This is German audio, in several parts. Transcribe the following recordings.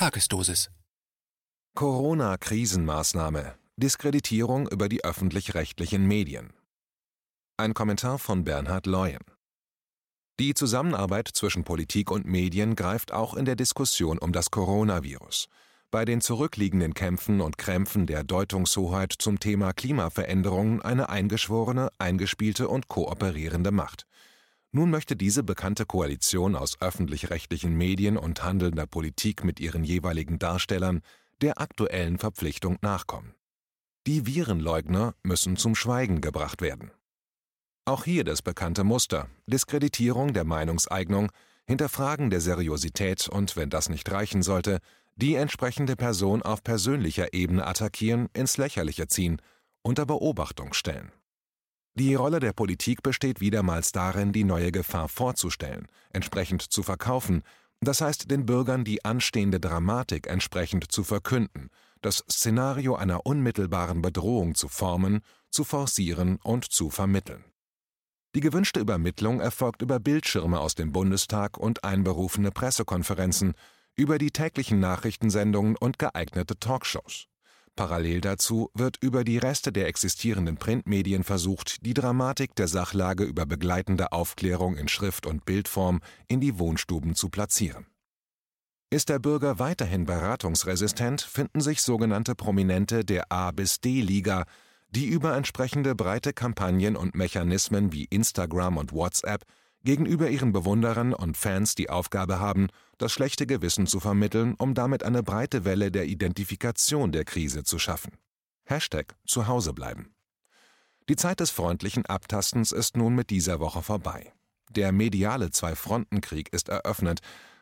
Tagesdosis. Corona-Krisenmaßnahme. Diskreditierung über die öffentlich-rechtlichen Medien. Ein Kommentar von Bernhard Leuen. Die Zusammenarbeit zwischen Politik und Medien greift auch in der Diskussion um das Coronavirus. Bei den zurückliegenden Kämpfen und Krämpfen der Deutungshoheit zum Thema Klimaveränderungen eine eingeschworene, eingespielte und kooperierende Macht. Nun möchte diese bekannte Koalition aus öffentlich-rechtlichen Medien und handelnder Politik mit ihren jeweiligen Darstellern der aktuellen Verpflichtung nachkommen. Die Virenleugner müssen zum Schweigen gebracht werden. Auch hier das bekannte Muster: Diskreditierung der Meinungseignung, Hinterfragen der Seriosität und, wenn das nicht reichen sollte, die entsprechende Person auf persönlicher Ebene attackieren, ins Lächerliche ziehen, unter Beobachtung stellen. Die Rolle der Politik besteht wiedermals darin, die neue Gefahr vorzustellen, entsprechend zu verkaufen, das heißt den Bürgern die anstehende Dramatik entsprechend zu verkünden, das Szenario einer unmittelbaren Bedrohung zu formen, zu forcieren und zu vermitteln. Die gewünschte Übermittlung erfolgt über Bildschirme aus dem Bundestag und einberufene Pressekonferenzen, über die täglichen Nachrichtensendungen und geeignete Talkshows. Parallel dazu wird über die Reste der existierenden Printmedien versucht, die Dramatik der Sachlage über begleitende Aufklärung in Schrift- und Bildform in die Wohnstuben zu platzieren. Ist der Bürger weiterhin beratungsresistent, finden sich sogenannte Prominente der A- bis D-Liga, die über entsprechende breite Kampagnen und Mechanismen wie Instagram und WhatsApp gegenüber ihren Bewunderern und Fans die Aufgabe haben, das schlechte Gewissen zu vermitteln, um damit eine breite Welle der Identifikation der Krise zu schaffen. Hashtag Zuhausebleiben. Die Zeit des freundlichen Abtastens ist nun mit dieser Woche vorbei. Der mediale Zwei-Fronten-Krieg ist eröffnet.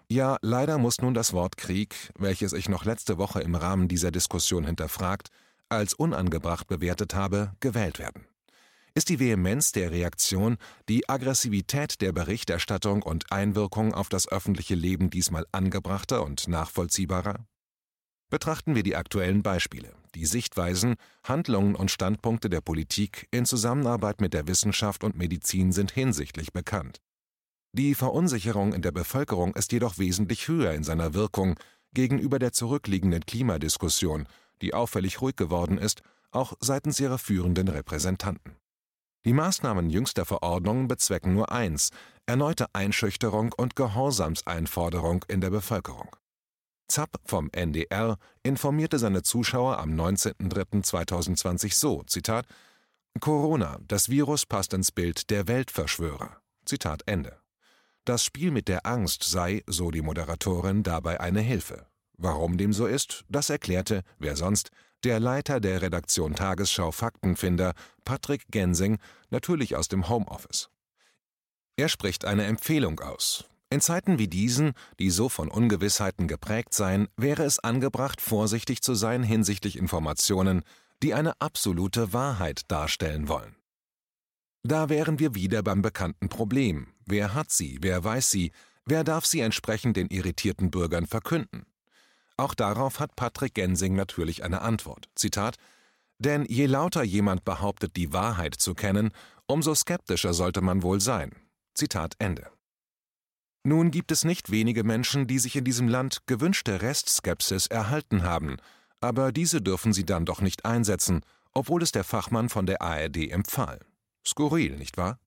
Ja, leider muss nun das Wort Krieg, welches ich noch letzte Woche im Rahmen dieser Diskussion hinterfragt, als unangebracht bewertet habe, gewählt werden. Ist die Vehemenz der Reaktion, die Aggressivität der Berichterstattung und Einwirkung auf das öffentliche Leben diesmal angebrachter und nachvollziehbarer? Betrachten wir die aktuellen Beispiele, die Sichtweisen, Handlungen und Standpunkte der Politik in Zusammenarbeit mit der Wissenschaft und Medizin sind hinsichtlich bekannt. Die Verunsicherung in der Bevölkerung ist jedoch wesentlich höher in seiner Wirkung gegenüber der zurückliegenden Klimadiskussion, die auffällig ruhig geworden ist, auch seitens ihrer führenden Repräsentanten. Die Maßnahmen jüngster Verordnungen bezwecken nur eins: erneute Einschüchterung und Gehorsamseinforderung in der Bevölkerung. Zapp vom NDR informierte seine Zuschauer am 19.03.2020 so, Zitat: Corona, das Virus passt ins Bild der Weltverschwörer. Zitat Ende. Das Spiel mit der Angst sei, so die Moderatorin, dabei eine Hilfe. Warum dem so ist, das erklärte, wer sonst, der Leiter der Redaktion Tagesschau Faktenfinder, Patrick Gensing, natürlich aus dem Homeoffice. Er spricht eine Empfehlung aus. In Zeiten wie diesen, die so von Ungewissheiten geprägt seien, wäre es angebracht, vorsichtig zu sein hinsichtlich Informationen, die eine absolute Wahrheit darstellen wollen. Da wären wir wieder beim bekannten Problem. Wer hat sie, wer weiß sie, wer darf sie entsprechend den irritierten Bürgern verkünden? Auch darauf hat Patrick Gensing natürlich eine Antwort. Zitat: Denn je lauter jemand behauptet, die Wahrheit zu kennen, umso skeptischer sollte man wohl sein. Zitat Ende. Nun gibt es nicht wenige Menschen, die sich in diesem Land gewünschte Restskepsis erhalten haben, aber diese dürfen sie dann doch nicht einsetzen, obwohl es der Fachmann von der ARD empfahl. Skurril, nicht wahr?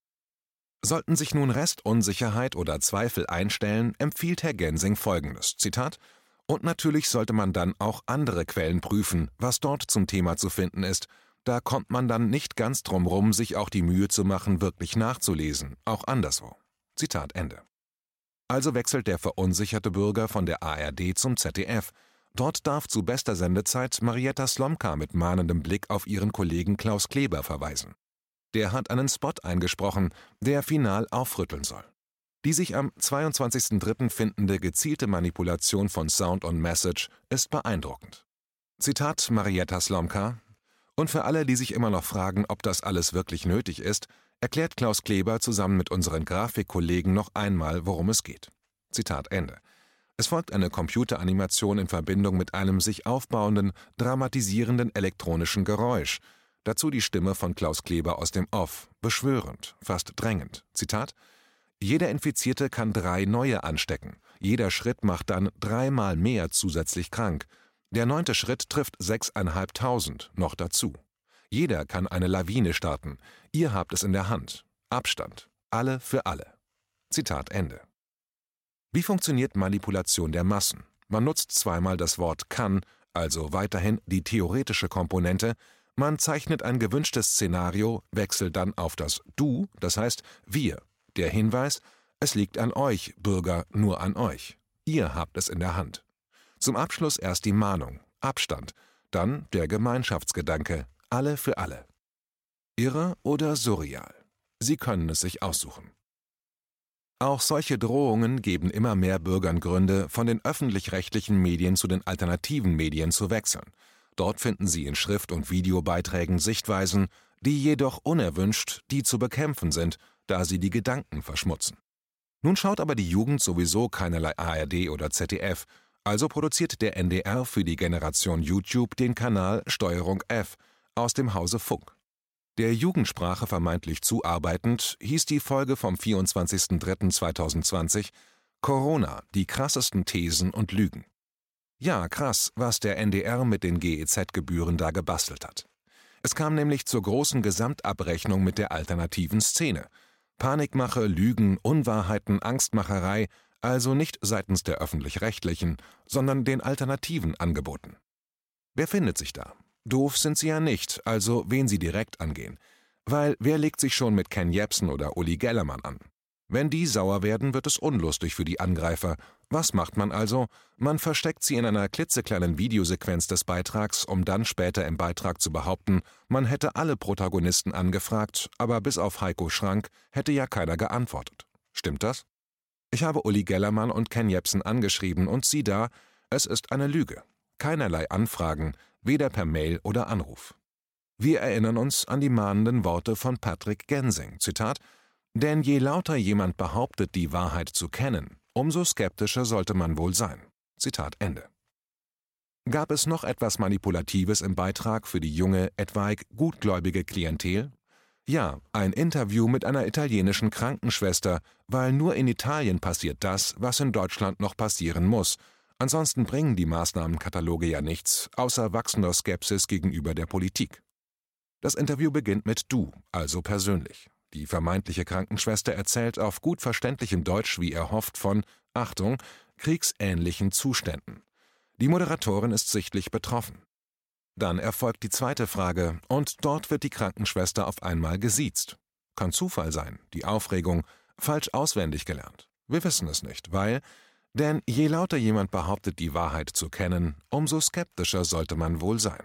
Sollten sich nun Restunsicherheit oder Zweifel einstellen, empfiehlt Herr Gensing Folgendes. Zitat: Und natürlich sollte man dann auch andere Quellen prüfen, was dort zum Thema zu finden ist. Da kommt man dann nicht ganz drum rum, sich auch die Mühe zu machen, wirklich nachzulesen, auch anderswo. Zitat Ende. Also wechselt der verunsicherte Bürger von der ARD zum ZDF. Dort darf zu bester Sendezeit Marietta Slomka mit mahnendem Blick auf ihren Kollegen Klaus Kleber verweisen. Der hat einen Spot eingesprochen, der final aufrütteln soll. Die sich am 22.03. findende gezielte Manipulation von Sound und Message ist beeindruckend. Zitat Marietta Slomka: Und für alle, die sich immer noch fragen, ob das alles wirklich nötig ist, erklärt Klaus Kleber zusammen mit unseren Grafikkollegen noch einmal, worum es geht. Zitat Ende. Es folgt eine Computeranimation in Verbindung mit einem sich aufbauenden, dramatisierenden elektronischen Geräusch. Dazu die Stimme von Klaus Kleber aus dem Off, beschwörend, fast drängend. Zitat: Jeder Infizierte kann 3 neue anstecken. Jeder Schritt macht dann dreimal mehr zusätzlich krank. Der 9. Schritt trifft 6.500 noch dazu. Jeder kann eine Lawine starten. Ihr habt es in der Hand. Abstand. Alle für alle. Zitat Ende. Wie funktioniert Manipulation der Massen? Man nutzt zweimal das Wort kann, also weiterhin die theoretische Komponente. Man zeichnet ein gewünschtes Szenario, wechselt dann auf das Du, das heißt wir. Der Hinweis, es liegt an euch, Bürger, nur an euch. Ihr habt es in der Hand. Zum Abschluss erst die Mahnung, Abstand, dann der Gemeinschaftsgedanke, alle für alle. Irre oder surreal? Sie können es sich aussuchen. Auch solche Drohungen geben immer mehr Bürgern Gründe, von den öffentlich-rechtlichen Medien zu den alternativen Medien zu wechseln. Dort finden sie in Schrift- und Videobeiträgen Sichtweisen, die jedoch unerwünscht, die zu bekämpfen sind, da sie die Gedanken verschmutzen. Nun schaut aber die Jugend sowieso keinerlei ARD oder ZDF, also produziert der NDR für die Generation YouTube den Kanal STRG-F aus dem Hause Funk. Der Jugendsprache vermeintlich zuarbeitend hieß die Folge vom 24.03.2020 Corona, die krassesten Thesen und Lügen. Ja, krass, was der NDR mit den GEZ-Gebühren da gebastelt hat. Es kam nämlich zur großen Gesamtabrechnung mit der alternativen Szene. Panikmache, Lügen, Unwahrheiten, Angstmacherei, also nicht seitens der Öffentlich-Rechtlichen, sondern den alternativen Angeboten. Wer findet sich da? Doof sind sie ja nicht, also wen sie direkt angehen. Weil wer legt sich schon mit Ken Jebsen oder Uli Gellermann an? Wenn die sauer werden, wird es unlustig für die Angreifer. Was macht man also? Man versteckt sie in einer klitzekleinen Videosequenz des Beitrags, um dann später im Beitrag zu behaupten, man hätte alle Protagonisten angefragt, aber bis auf Heiko Schrank hätte ja keiner geantwortet. Stimmt das? Ich habe Uli Gellermann und Ken Jebsen angeschrieben und sieh da, es ist eine Lüge. Keinerlei Anfragen, weder per Mail oder Anruf. Wir erinnern uns an die mahnenden Worte von Patrick Gensing, Zitat: Denn je lauter jemand behauptet, die Wahrheit zu kennen, umso skeptischer sollte man wohl sein. Zitat Ende. Gab es noch etwas Manipulatives im Beitrag für die junge, etwaig gutgläubige Klientel? Ja, ein Interview mit einer italienischen Krankenschwester, weil nur in Italien passiert das, was in Deutschland noch passieren muss. Ansonsten bringen die Maßnahmenkataloge ja nichts, außer wachsender Skepsis gegenüber der Politik. Das Interview beginnt mit Du, also persönlich. Die vermeintliche Krankenschwester erzählt auf gut verständlichem Deutsch, wie er hofft, von, Achtung, kriegsähnlichen Zuständen. Die Moderatorin ist sichtlich betroffen. Dann erfolgt die zweite Frage und dort wird die Krankenschwester auf einmal gesiezt. Kann Zufall sein, die Aufregung, falsch auswendig gelernt. Wir wissen es nicht, weil, denn je lauter jemand behauptet, die Wahrheit zu kennen, umso skeptischer sollte man wohl sein.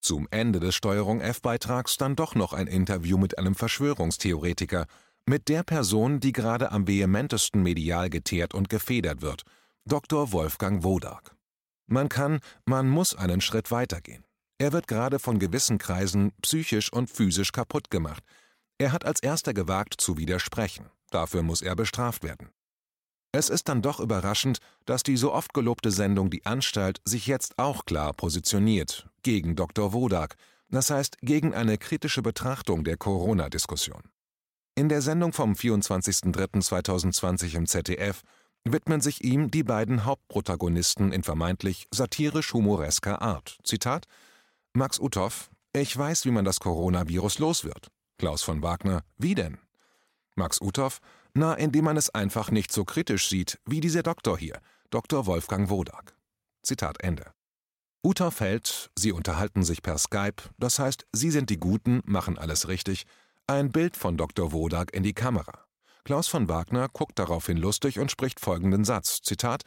Zum Ende des STRG-F-Beitrags dann doch noch ein Interview mit einem Verschwörungstheoretiker, mit der Person, die gerade am vehementesten medial geteert und gefedert wird, Dr. Wolfgang Wodarg. Man muss einen Schritt weitergehen. Er wird gerade von gewissen Kreisen psychisch und physisch kaputt gemacht. Er hat als erster gewagt zu widersprechen. Dafür muss er bestraft werden. Es ist dann doch überraschend, dass die so oft gelobte Sendung Die Anstalt sich jetzt auch klar positioniert, gegen Dr. Wodarg, das heißt gegen eine kritische Betrachtung der Corona-Diskussion. In der Sendung vom 24.03.2020 im ZDF widmen sich ihm die beiden Hauptprotagonisten in vermeintlich satirisch-humoresker Art. Zitat: Max Uthoff, ich weiß, wie man das Coronavirus los wird. Klaus von Wagner, wie denn? Max Uthoff: Na, indem man es einfach nicht so kritisch sieht, wie dieser Doktor hier, Dr. Wolfgang Wodarg. Zitat Ende. Uta Feld, sie unterhalten sich per Skype, das heißt, sie sind die Guten, machen alles richtig, ein Bild von Dr. Wodarg in die Kamera. Klaus von Wagner guckt daraufhin lustig und spricht folgenden Satz, Zitat: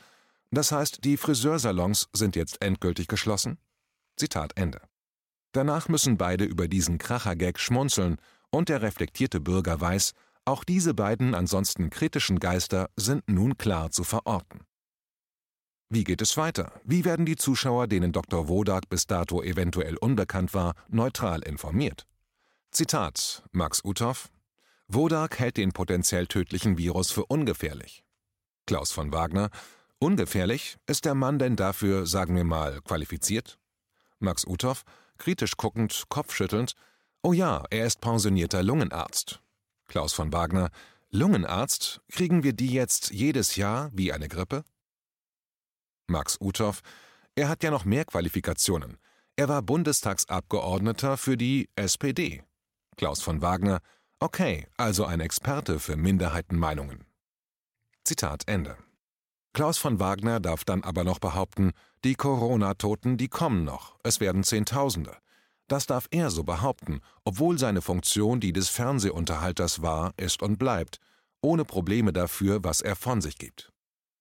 Das heißt, die Friseursalons sind jetzt endgültig geschlossen? Zitat Ende. Danach müssen beide über diesen Kracher-Gag schmunzeln und der reflektierte Bürger weiß, auch diese beiden ansonsten kritischen Geister sind nun klar zu verorten. Wie geht es weiter? Wie werden die Zuschauer, denen Dr. Wodarg bis dato eventuell unbekannt war, neutral informiert? Zitat Max Uthoff: Wodarg hält den potenziell tödlichen Virus für ungefährlich. Klaus von Wagner: Ungefährlich? Ist der Mann denn dafür, sagen wir mal, qualifiziert? Max Uthoff, kritisch guckend, kopfschüttelnd: Oh ja, er ist pensionierter Lungenarzt. Klaus von Wagner: Lungenarzt, kriegen wir die jetzt jedes Jahr wie eine Grippe? Max Uthoff, er hat ja noch mehr Qualifikationen. Er war Bundestagsabgeordneter für die SPD. Klaus von Wagner, okay, also ein Experte für Minderheitenmeinungen. Zitat Ende. Klaus von Wagner darf dann aber noch behaupten, die Corona-Toten, die kommen noch, es werden Zehntausende. Das darf er so behaupten, obwohl seine Funktion die des Fernsehunterhalters war, ist und bleibt, ohne Probleme dafür, was er von sich gibt.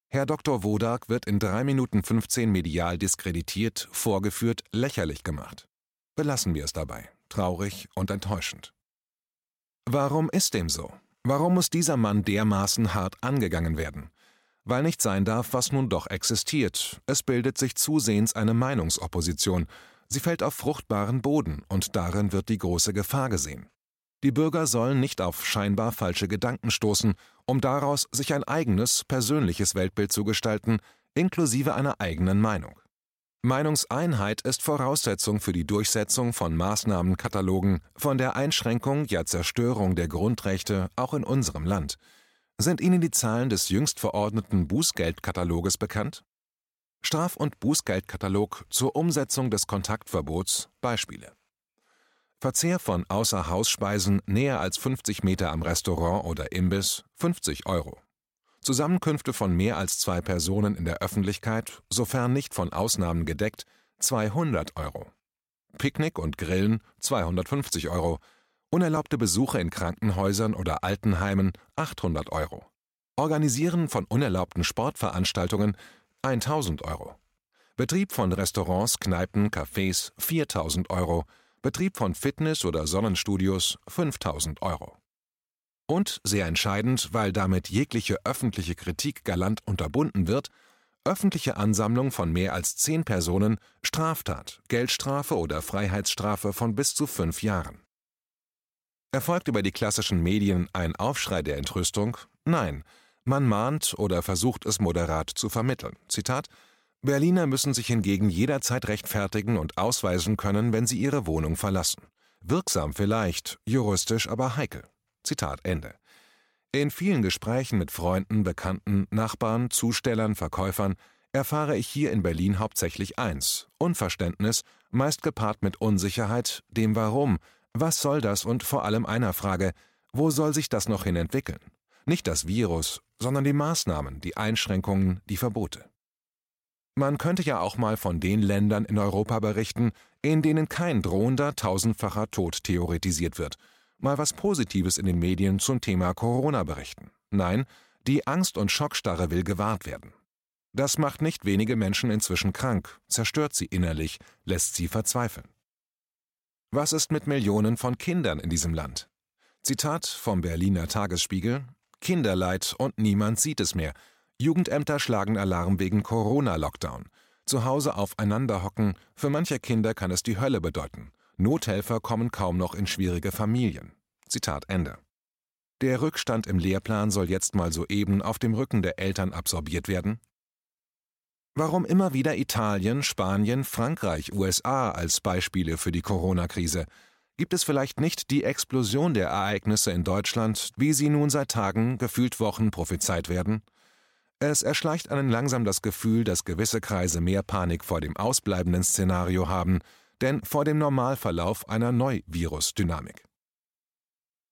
Herr Dr. Wodarg wird in 3 Minuten 15 medial diskreditiert, vorgeführt, lächerlich gemacht. Belassen wir es dabei. Traurig und enttäuschend. Warum ist dem so? Warum muss dieser Mann dermaßen hart angegangen werden? Weil nicht sein darf, was nun doch existiert. Es bildet sich zusehends eine Meinungsopposition. Sie fällt auf fruchtbaren Boden und darin wird die große Gefahr gesehen. Die Bürger sollen nicht auf scheinbar falsche Gedanken stoßen, um daraus sich ein eigenes, persönliches Weltbild zu gestalten, inklusive einer eigenen Meinung. Meinungseinheit ist Voraussetzung für die Durchsetzung von Maßnahmenkatalogen, von der Einschränkung, ja Zerstörung der Grundrechte, auch in unserem Land. Sind Ihnen die Zahlen des jüngst verordneten Bußgeldkataloges bekannt? Straf- und Bußgeldkatalog zur Umsetzung des Kontaktverbots, Beispiele. Verzehr von Außerhausspeisen näher als 50 Meter am Restaurant oder Imbiss, 50 €. Zusammenkünfte von mehr als 2 Personen in der Öffentlichkeit, sofern nicht von Ausnahmen gedeckt, 200 €. Picknick und Grillen, 250 €. Unerlaubte Besuche in Krankenhäusern oder Altenheimen, 800 €. Organisieren von unerlaubten Sportveranstaltungen, 1000 €. Betrieb von Restaurants, Kneipen, Cafés, 4000 €. Betrieb von Fitness- oder Sonnenstudios, 5000 €. Und, sehr entscheidend, weil damit jegliche öffentliche Kritik galant unterbunden wird, öffentliche Ansammlung von mehr als 10 Personen, Straftat, Geldstrafe oder Freiheitsstrafe von bis zu 5 Jahren. Erfolgt über die klassischen Medien ein Aufschrei der Entrüstung? Nein, man mahnt oder versucht es moderat zu vermitteln. Zitat: Berliner müssen sich hingegen jederzeit rechtfertigen und ausweisen können, wenn sie ihre Wohnung verlassen. Wirksam vielleicht, juristisch aber heikel. Zitat Ende. In vielen Gesprächen mit Freunden, Bekannten, Nachbarn, Zustellern, Verkäufern erfahre ich hier in Berlin hauptsächlich eins: Unverständnis, meist gepaart mit Unsicherheit, dem Warum, was soll das und vor allem einer Frage: Wo soll sich das noch hin entwickeln? Nicht das Virus, sondern die Maßnahmen, die Einschränkungen, die Verbote. Man könnte ja auch mal von den Ländern in Europa berichten, in denen kein drohender, tausendfacher Tod theoretisiert wird. Mal was Positives in den Medien zum Thema Corona berichten. Nein, die Angst- und Schockstarre will gewahrt werden. Das macht nicht wenige Menschen inzwischen krank, zerstört sie innerlich, lässt sie verzweifeln. Was ist mit Millionen von Kindern in diesem Land? Zitat vom Berliner Tagesspiegel: Kinderleid und niemand sieht es mehr. Jugendämter schlagen Alarm wegen Corona-Lockdown. Zu Hause aufeinander hocken, für manche Kinder kann es die Hölle bedeuten. Nothelfer kommen kaum noch in schwierige Familien. Zitat Ende. Der Rückstand im Lehrplan soll jetzt mal soeben auf dem Rücken der Eltern absorbiert werden? Warum immer wieder Italien, Spanien, Frankreich, USA als Beispiele für die Corona-Krise? Gibt es vielleicht nicht die Explosion der Ereignisse in Deutschland, wie sie nun seit Tagen, gefühlt Wochen prophezeit werden? Es erschleicht einen langsam das Gefühl, dass gewisse Kreise mehr Panik vor dem ausbleibenden Szenario haben, denn vor dem Normalverlauf einer Neu-Virus-Dynamik.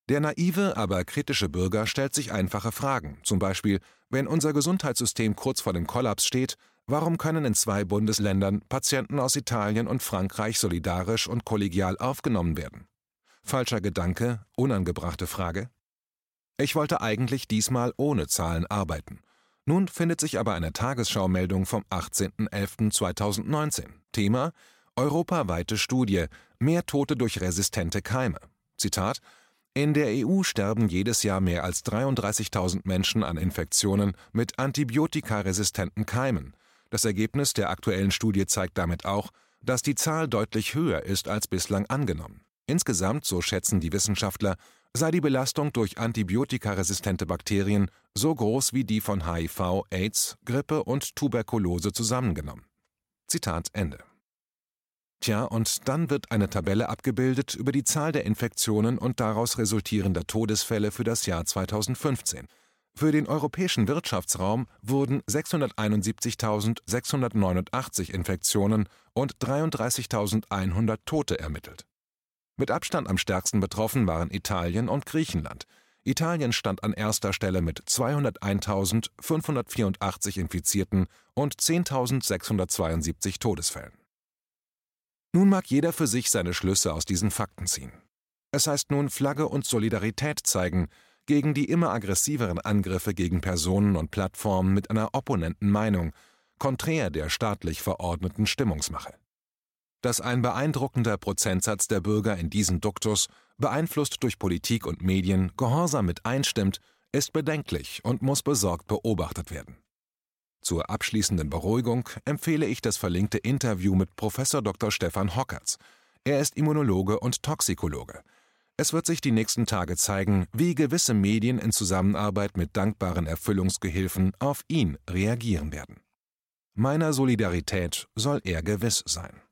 Der naive, aber kritische Bürger stellt sich einfache Fragen, zum Beispiel, wenn unser Gesundheitssystem kurz vor dem Kollaps steht, warum können in 2 Bundesländern Patienten aus Italien und Frankreich solidarisch und kollegial aufgenommen werden? Falscher Gedanke, unangebrachte Frage? Ich wollte eigentlich diesmal ohne Zahlen arbeiten. Nun findet sich aber eine Tagesschau-Meldung vom 18.11.2019. Thema: Europaweite Studie, mehr Tote durch resistente Keime. Zitat: In der EU sterben jedes Jahr mehr als 33.000 Menschen an Infektionen mit antibiotikaresistenten Keimen. Das Ergebnis der aktuellen Studie zeigt damit auch, dass die Zahl deutlich höher ist als bislang angenommen. Insgesamt, so schätzen die Wissenschaftler, sei die Belastung durch antibiotikaresistente Bakterien so groß wie die von HIV, AIDS, Grippe und Tuberkulose zusammengenommen. Zitat Ende. Tja, und dann wird eine Tabelle abgebildet über die Zahl der Infektionen und daraus resultierender Todesfälle für das Jahr 2015. Für den europäischen Wirtschaftsraum wurden 671.689 Infektionen und 33.100 Tote ermittelt. Mit Abstand am stärksten betroffen waren Italien und Griechenland. Italien stand an erster Stelle mit 201.584 Infizierten und 10.672 Todesfällen. Nun mag jeder für sich seine Schlüsse aus diesen Fakten ziehen. Es heißt nun Flagge und Solidarität zeigen gegen die immer aggressiveren Angriffe gegen Personen und Plattformen mit einer opponenten Meinung, konträr der staatlich verordneten Stimmungsmache. Dass ein beeindruckender Prozentsatz der Bürger in diesen Duktus, beeinflusst durch Politik und Medien, gehorsam mit einstimmt, ist bedenklich und muss besorgt beobachtet werden. Zur abschließenden Beruhigung empfehle ich das verlinkte Interview mit Prof. Dr. Stefan Hockertz. Er ist Immunologe und Toxikologe. Es wird sich die nächsten Tage zeigen, wie gewisse Medien in Zusammenarbeit mit dankbaren Erfüllungsgehilfen auf ihn reagieren werden. Meiner Solidarität soll er gewiss sein.